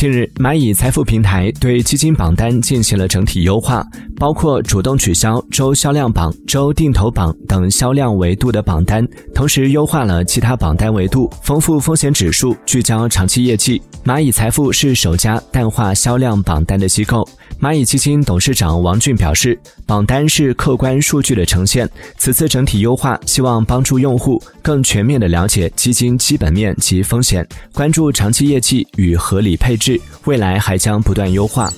近日，蚂蚁财富平台对基金榜单进行了整体优化，包括主动取消周销量榜、周定投榜等销量维度的榜单，同时优化了其他榜单维度，丰富风险指数，聚焦长期业绩。蚂蚁财富是首家淡化销量榜单的机构。蚂蚁基金董事长王俊表示，榜单是客观数据的呈现，此次整体优化希望帮助用户更全面地了解基金基本面及风险，关注长期业绩与合理配置，未来还将不断优化。